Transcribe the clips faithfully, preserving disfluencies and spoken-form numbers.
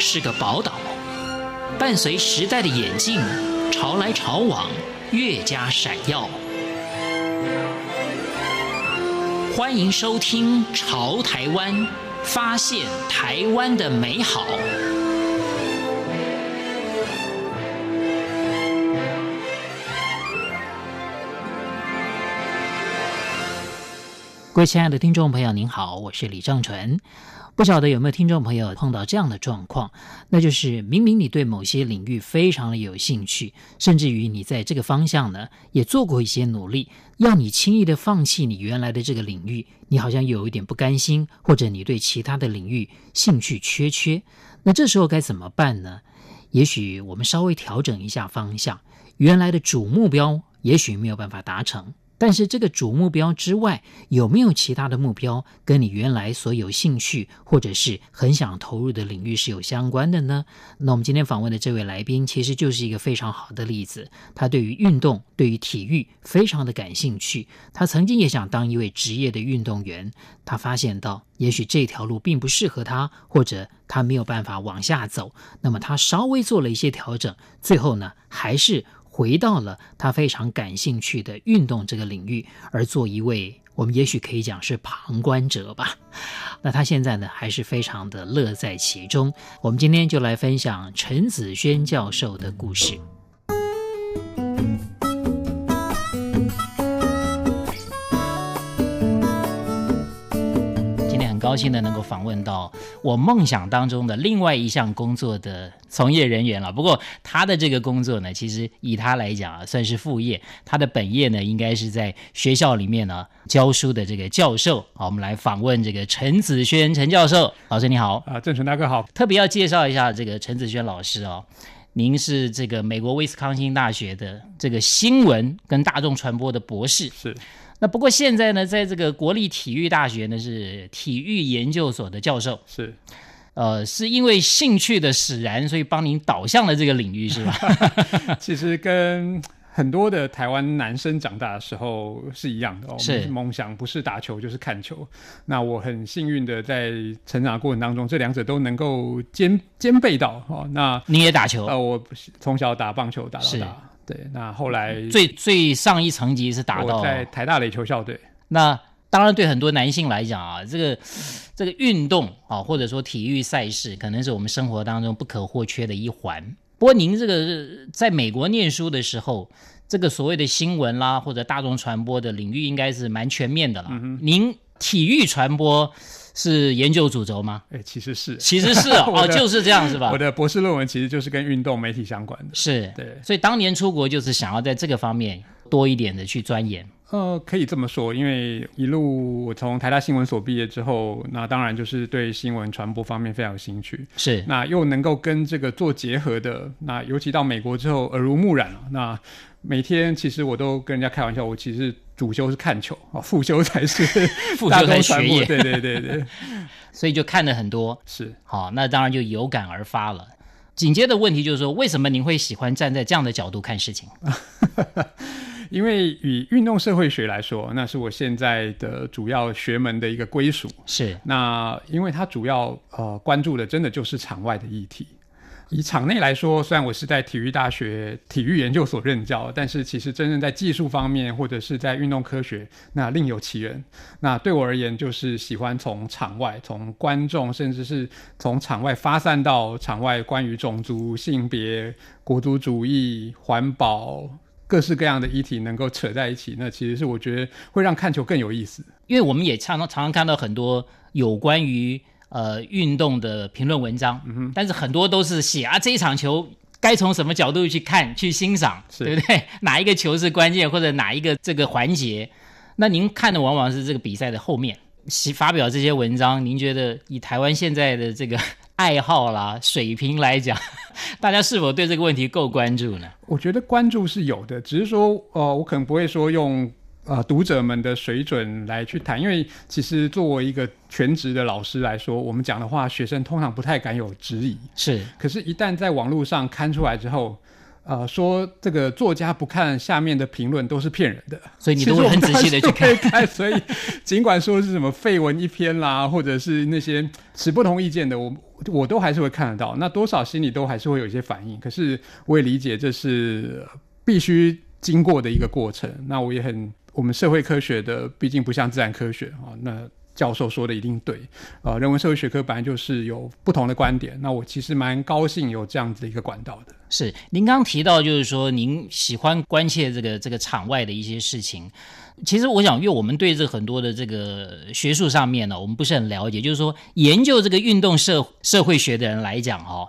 是个宝岛，伴随时代的演进，潮来潮往，越加闪耀。欢迎收听《潮台湾》，发现台湾的美好。各位亲爱的听众朋友，您好，我是李正淳。不晓得有没有听众朋友碰到这样的状况，那就是明明你对某些领域非常的有兴趣，甚至于你在这个方向呢也做过一些努力，要你轻易的放弃你原来的这个领域，你好像有一点不甘心，或者你对其他的领域兴趣缺缺，那这时候该怎么办呢？也许我们稍微调整一下方向，原来的主目标也许没有办法达成，但是这个主目标之外，有没有其他的目标跟你原来所有兴趣或者是很想投入的领域是有相关的呢？那我们今天访问的这位来宾其实就是一个非常好的例子，他对于运动，对于体育非常的感兴趣，他曾经也想当一位职业的运动员，他发现到也许这条路并不适合他，或者他没有办法往下走，那么他稍微做了一些调整，最后呢还是回到了他非常感兴趣的运动这个领域，而做一位我们也许可以讲是旁观者吧。那他现在呢还是非常的乐在其中。我们今天就来分享陈子轩教授的故事。高兴的能够访问到我梦想当中的另外一项工作的从业人员了。不过他的这个工作呢，其实以他来讲啊，算是副业。他的本业呢，应该是在学校里面呢教书的这个教授。好，我们来访问这个陈子轩陈教授。老师你好啊，郑淳大哥好。特别要介绍一下这个陈子轩老师哦。您是这个美国威斯康星大学的这个新闻跟大众传播的博士。是。那不过现在呢，在这个国立体育大学呢是体育研究所的教授，是，呃，是因为兴趣的使然，所以帮您导向了这个领域，是吧？其实跟很多的台湾男生长大的时候是一样的、哦、是梦想不是打球就是看球。那我很幸运的在成长的过程当中，这两者都能够兼兼备到、哦、那你也打球？呃，我从小打棒球打到大。对，那后来最最上一层级是打到我在台大垒球校队。那当然对很多男性来讲啊，这个这个运动啊，或者说体育赛事，可能是我们生活当中不可或缺的一环。不过您这个在美国念书的时候，这个所谓的新闻啦或者大众传播的领域应该是蛮全面的啦、嗯、您体育传播是研究主轴吗？欸、其实是，其实是 哦, 哦，就是这样是吧？我的博士论文其实就是跟运动媒体相关的，是，对，所以当年出国就是想要在这个方面多一点的去钻研。呃，可以这么说，因为一路我从台大新闻所毕业之后，那当然就是对新闻传播方面非常有兴趣，是，那又能够跟这个做结合的，那尤其到美国之后耳濡目染、啊、那每天其实我都跟人家开玩笑，我其实主修是看球，副修才是副修才学业，对对对对，所以就看了很多，是，好，那当然就有感而发了。紧接着问题就是说，为什么您会喜欢站在这样的角度看事情？因为以运动社会学来说，那是我现在的主要学门的一个归属，是，那因为它主要呃关注的真的就是场外的议题。以场内来说，虽然我是在体育大学体育研究所任教，但是其实真正在技术方面或者是在运动科学，那另有其人。那对我而言，就是喜欢从场外，从观众，甚至是从场外发散到场外关于种族、性别、国族主义、环保各式各样的议题能够扯在一起，那其实是我觉得会让看球更有意思。因为我们也常常常看到很多有关于呃，运动的评论文章、嗯、但是很多都是写啊，这一场球该从什么角度去看去欣赏，对不对？哪一个球是关键，或者哪一个这个环节，那您看的往往是这个比赛的后面发表这些文章。您觉得以台湾现在的这个爱好啦水平来讲，大家是否对这个问题够关注呢？我觉得关注是有的，只是说呃，我可能不会说用呃，读者们的水准来去谈，因为其实作为一个全职的老师来说，我们讲的话学生通常不太敢有质疑，是，可是一旦在网络上刊出来之后，呃、说这个作家不看下面的评论都是骗人的，所以你都会很仔细的去看。所以尽管说是什么废文一篇啦，或者是那些持不同意见的，我我都还是会看得到，那多少心里都还是会有一些反应。可是我也理解这是必须经过的一个过程。那我也很，我们社会科学的毕竟不像自然科学、哦、那教授说的一定对，呃，人文社会学科本来就是有不同的观点，那我其实蛮高兴有这样子的一个管道的。是，您刚提到就是说您喜欢关切这个这个场外的一些事情，其实我想因为我们对这很多的这个学术上面呢、哦，我们不是很了解，就是说研究这个运动社社会学的人来讲、哦、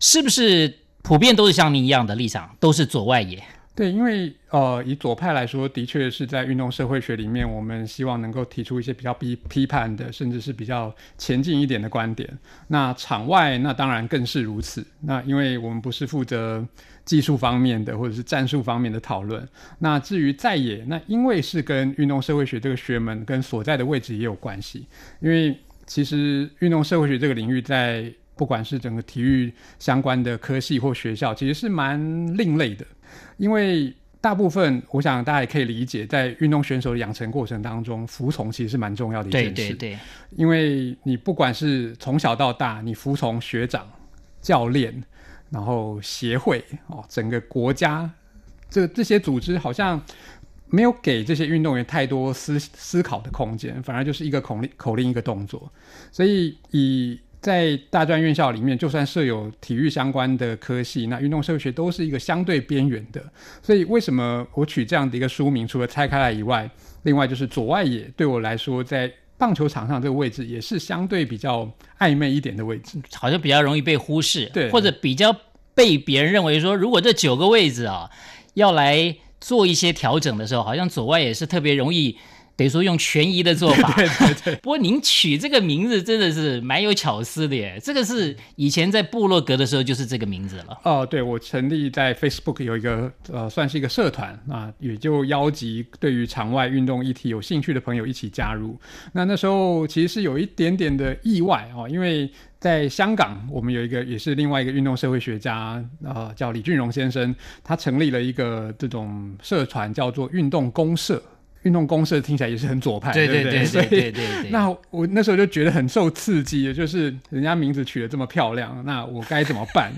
是不是普遍都是像您一样的立场，都是左外野？对，因为呃，以左派来说，的确是在运动社会学里面，我们希望能够提出一些比较批判的，甚至是比较前进一点的观点。那场外，那当然更是如此。那因为我们不是负责技术方面的或者是战术方面的讨论。那至于在野，那因为是跟运动社会学这个学门跟所在的位置也有关系，因为其实运动社会学这个领域在不管是整个体育相关的科系或学校，其实是蛮另类的。因为大部分我想大家也可以理解，在运动选手的养成过程当中，服从其实是蛮重要的一件事。对对对，因为你不管是从小到大，你服从学长、教练，然后协会、哦、整个国家，这这些组织好像没有给这些运动员太多 思, 思考的空间，反而就是一个口令口令一个动作。所以以在大专院校里面，就算设有体育相关的科系，那运动社会学都是一个相对边缘的。所以为什么我取这样的一个书名，除了拆开来以外，另外就是左外野对我来说，在棒球场上这个位置也是相对比较暧昧一点的位置，好像比较容易被忽视，对，或者比较被别人认为说，如果这九个位置啊要来做一些调整的时候，好像左外野是特别容易得说用权宜的做法。对对对。不过您取这个名字真的是蛮有巧思的耶，这个是以前在部落格的时候就是这个名字了。哦、呃，对，我成立在 Facebook 有一个呃，算是一个社团，那也就邀集对于场外运动议题有兴趣的朋友一起加入。那那时候其实是有一点点的意外哦，因为在香港我们有一个也是另外一个运动社会学家、呃、叫李俊荣先生，他成立了一个这种社团叫做运动公社。运动公社听起来也是很左派，对对对对对对。那我那时候就觉得很受刺激，就是人家名字取得这么漂亮，那我该怎么办？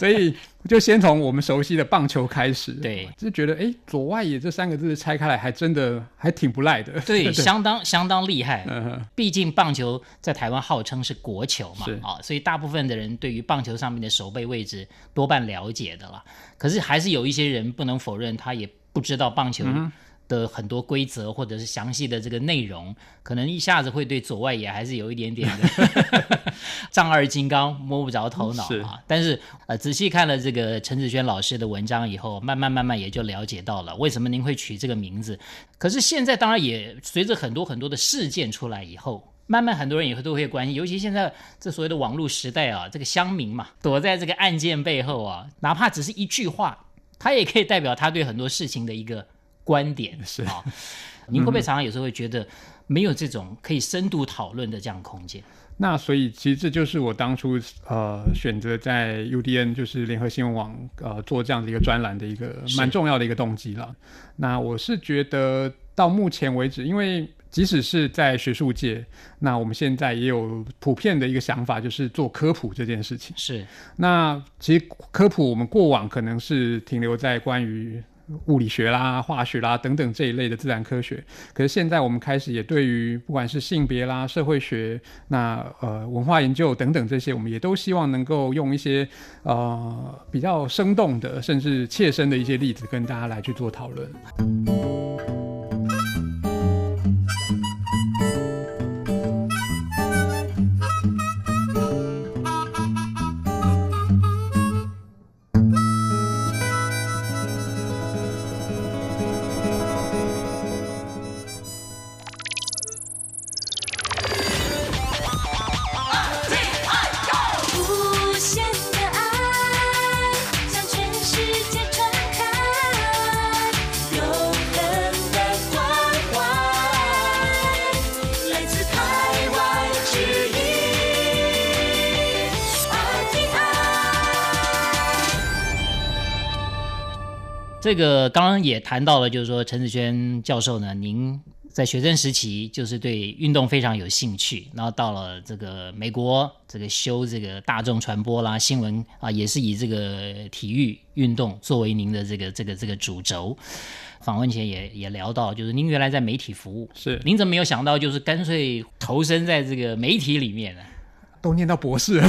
所以就先从我们熟悉的棒球开始，对，就觉得哎，左外野这三个字拆开来还真的还挺不赖的，对，对，相当相当厉害、嗯。毕竟棒球在台湾号称是国球嘛，啊、哦，所以大部分的人对于棒球上面的守备位置多半了解的了。可是还是有一些人不能否认，他也不知道棒球、嗯。的很多规则或者是详细的这个内容，可能一下子会对左外野还是有一点点的丈二金刚摸不着头脑啊。是，但是呃，仔细看了这个陈子轩老师的文章以后，慢慢慢慢也就了解到了为什么您会取这个名字。可是现在当然也随着很多很多的事件出来以后，慢慢很多人也都会关心，尤其现在这所谓的网络时代啊，这个乡民嘛，躲在这个案件背后啊，哪怕只是一句话，他也可以代表他对很多事情的一个观点。是啊、哦，您会不会常常有时候会觉得没有这种可以深度讨论的这样空间？那所以其实这就是我当初呃选择在 U D N 就是联合新闻网呃做这样的一个专栏的一个蛮重要的一个动机了。那我是觉得到目前为止，因为即使是在学术界，那我们现在也有普遍的一个想法，就是做科普这件事情。是，那其实科普我们过往可能是停留在关于物理学啦、化学啦等等这一类的自然科学，可是现在我们开始也对于不管是性别啦、社会学、那呃文化研究等等这些，我们也都希望能够用一些呃比较生动的，甚至切身的一些例子跟大家来去做讨论。这个刚刚也谈到了，就是说陈子轩教授呢，您在学生时期就是对运动非常有兴趣，然后到了这个美国，这个修这个大众传播啦、新闻啊，也是以这个体育运动作为您的这个这个这个主轴。访问前也也聊到，就是您原来在媒体服务，是您怎么没有想到就是干脆投身在这个媒体里面呢？都念到博士了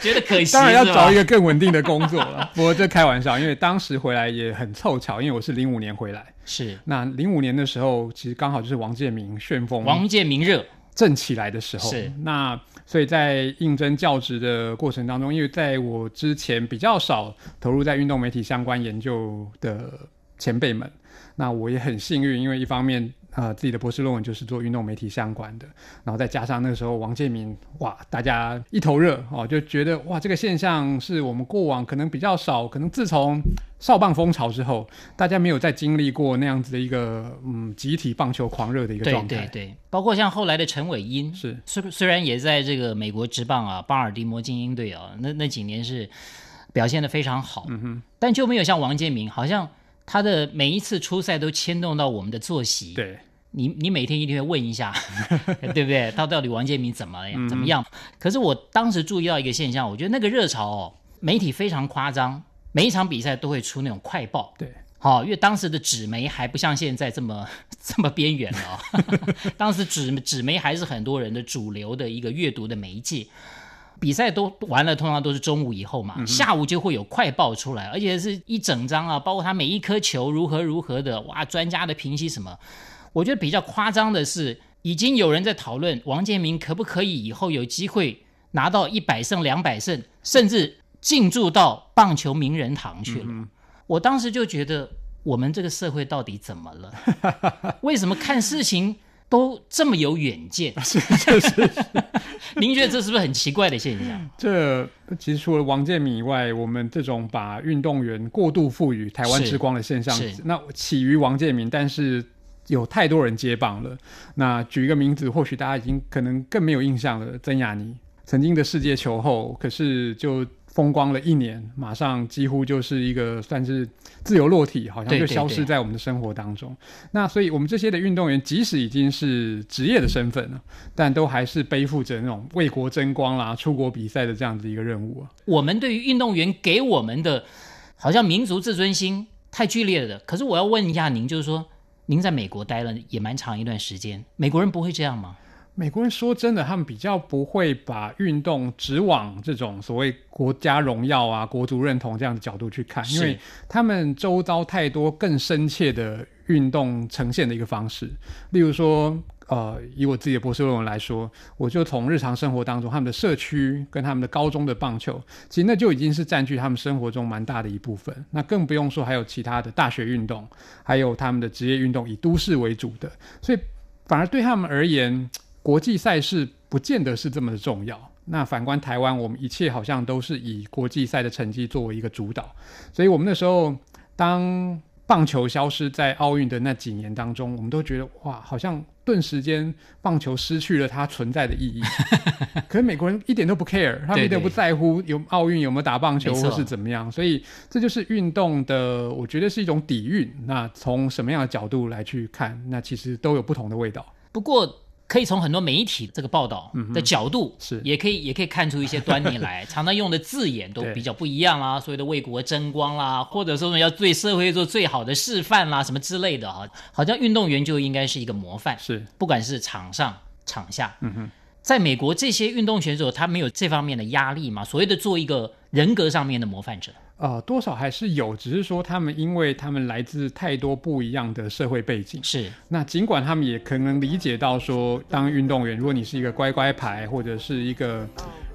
觉得可惜，当然要找一个更稳定的工作了不过这开玩笑，因为当时回来也很凑巧，因为我是零五年回来，是那零五年的时候其实刚好就是王建民旋风王建民热正起来的时候，是那所以在应征教职的过程当中，因为在我之前比较少投入在运动媒体相关研究的前辈们，那我也很幸运，因为一方面呃，自己的博士论文就是做运动媒体相关的，然后再加上那时候王建民，哇，大家一头热哦，就觉得哇，这个现象是我们过往可能比较少，可能自从少棒风潮之后，大家没有再经历过那样子的一个嗯集体棒球狂热的一个状态。对对对，包括像后来的陈伟殷，是虽虽然也在这个美国职棒啊，巴尔的摩精英队啊，那那几年是表现得非常好，嗯哼，但就没有像王建民，好像他的每一次出赛都牵动到我们的作息。对。你你每天一定会问一下对不对，他到底王建民怎么样怎么样、嗯、可是我当时注意到一个现象，我觉得那个热潮哦，媒体非常夸张，每一场比赛都会出那种快报。对。好、哦，因为当时的纸媒还不像现在这么这么边缘了、哦、当时纸纸媒还是很多人的主流的一个阅读的媒介。比赛都完了，通常都是中午以后嘛、嗯、下午就会有快报出来，而且是一整张啊，包括他每一颗球如何如何的，哇，专家的评析什么。我觉得比较夸张的是，已经有人在讨论王建民可不可以以后有机会拿到一百胜两百胜，甚至进驻到棒球名人堂去了、嗯、我当时就觉得我们这个社会到底怎么了为什么看事情都这么有远见是是是是您觉得这是不是很奇怪的现象？这其实除了王建民以外，我们这种把运动员过度赋予台湾之光的现象，那起于王建民，但是有太多人接棒了。那举一个名字，或许大家已经可能更没有印象了，曾雅妮，曾经的世界球后，可是就风光了一年，马上几乎就是一个算是自由落体，好像就消失在我们的生活当中。对对对，那所以我们这些的运动员，即使已经是职业的身份了，但都还是背负着那种为国争光啦、出国比赛的这样子一个任务、啊、我们对于运动员给我们的好像民族自尊心太剧烈了。可是我要问一下您，就是说您在美国待了也蛮长一段时间，美国人不会这样吗？美国人说真的，他们比较不会把运动只往这种所谓国家荣耀啊、国族认同这样的角度去看，因为他们周遭太多更深切的运动呈现的一个方式。例如说呃，以我自己的博士论文来说，我就从日常生活当中，他们的社区跟他们的高中的棒球，其实那就已经是占据他们生活中蛮大的一部分，那更不用说还有其他的大学运动，还有他们的职业运动以都市为主的，所以反而对他们而言，国际赛事不见得是这么的重要。那反观台湾，我们一切好像都是以国际赛的成绩作为一个主导，所以我们那时候当棒球消失在奥运的那几年当中，我们都觉得哇，好像顿时间棒球失去了它存在的意义可是美国人一点都不 care， 他们一点都不在乎有奥运有没有打棒球或是怎么样，所以这就是运动的，我觉得是一种底蕴，那从什么样的角度来去看，那其实都有不同的味道。不过可以从很多媒体这个报道的角度、嗯、是也可以也可以看出一些端倪来常常用的字眼都比较不一样啦，所谓的为国争光啦，或者说要对社会做最好的示范啦，什么之类的，好像运动员就应该是一个模范，是不管是场上场下、嗯、哼，在美国这些运动选手他没有这方面的压力嘛，所谓的做一个人格上面的模范者呃，多少还是有，只是说他们因为他们来自太多不一样的社会背景，是那尽管他们也可能理解到说，当运动员如果你是一个乖乖牌，或者是一个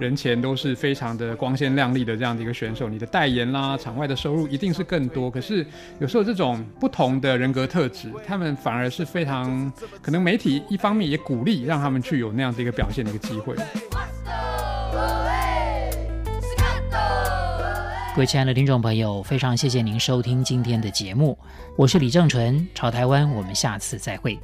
人前都是非常的光鲜亮丽的这样的一个选手，你的代言啦、场外的收入一定是更多，可是有时候这种不同的人格特质，他们反而是非常可能媒体一方面也鼓励让他们去有那样的一个表现的一个机会。各位亲爱的听众朋友，非常谢谢您收听今天的节目，我是李正淳，潮台湾，我们下次再会。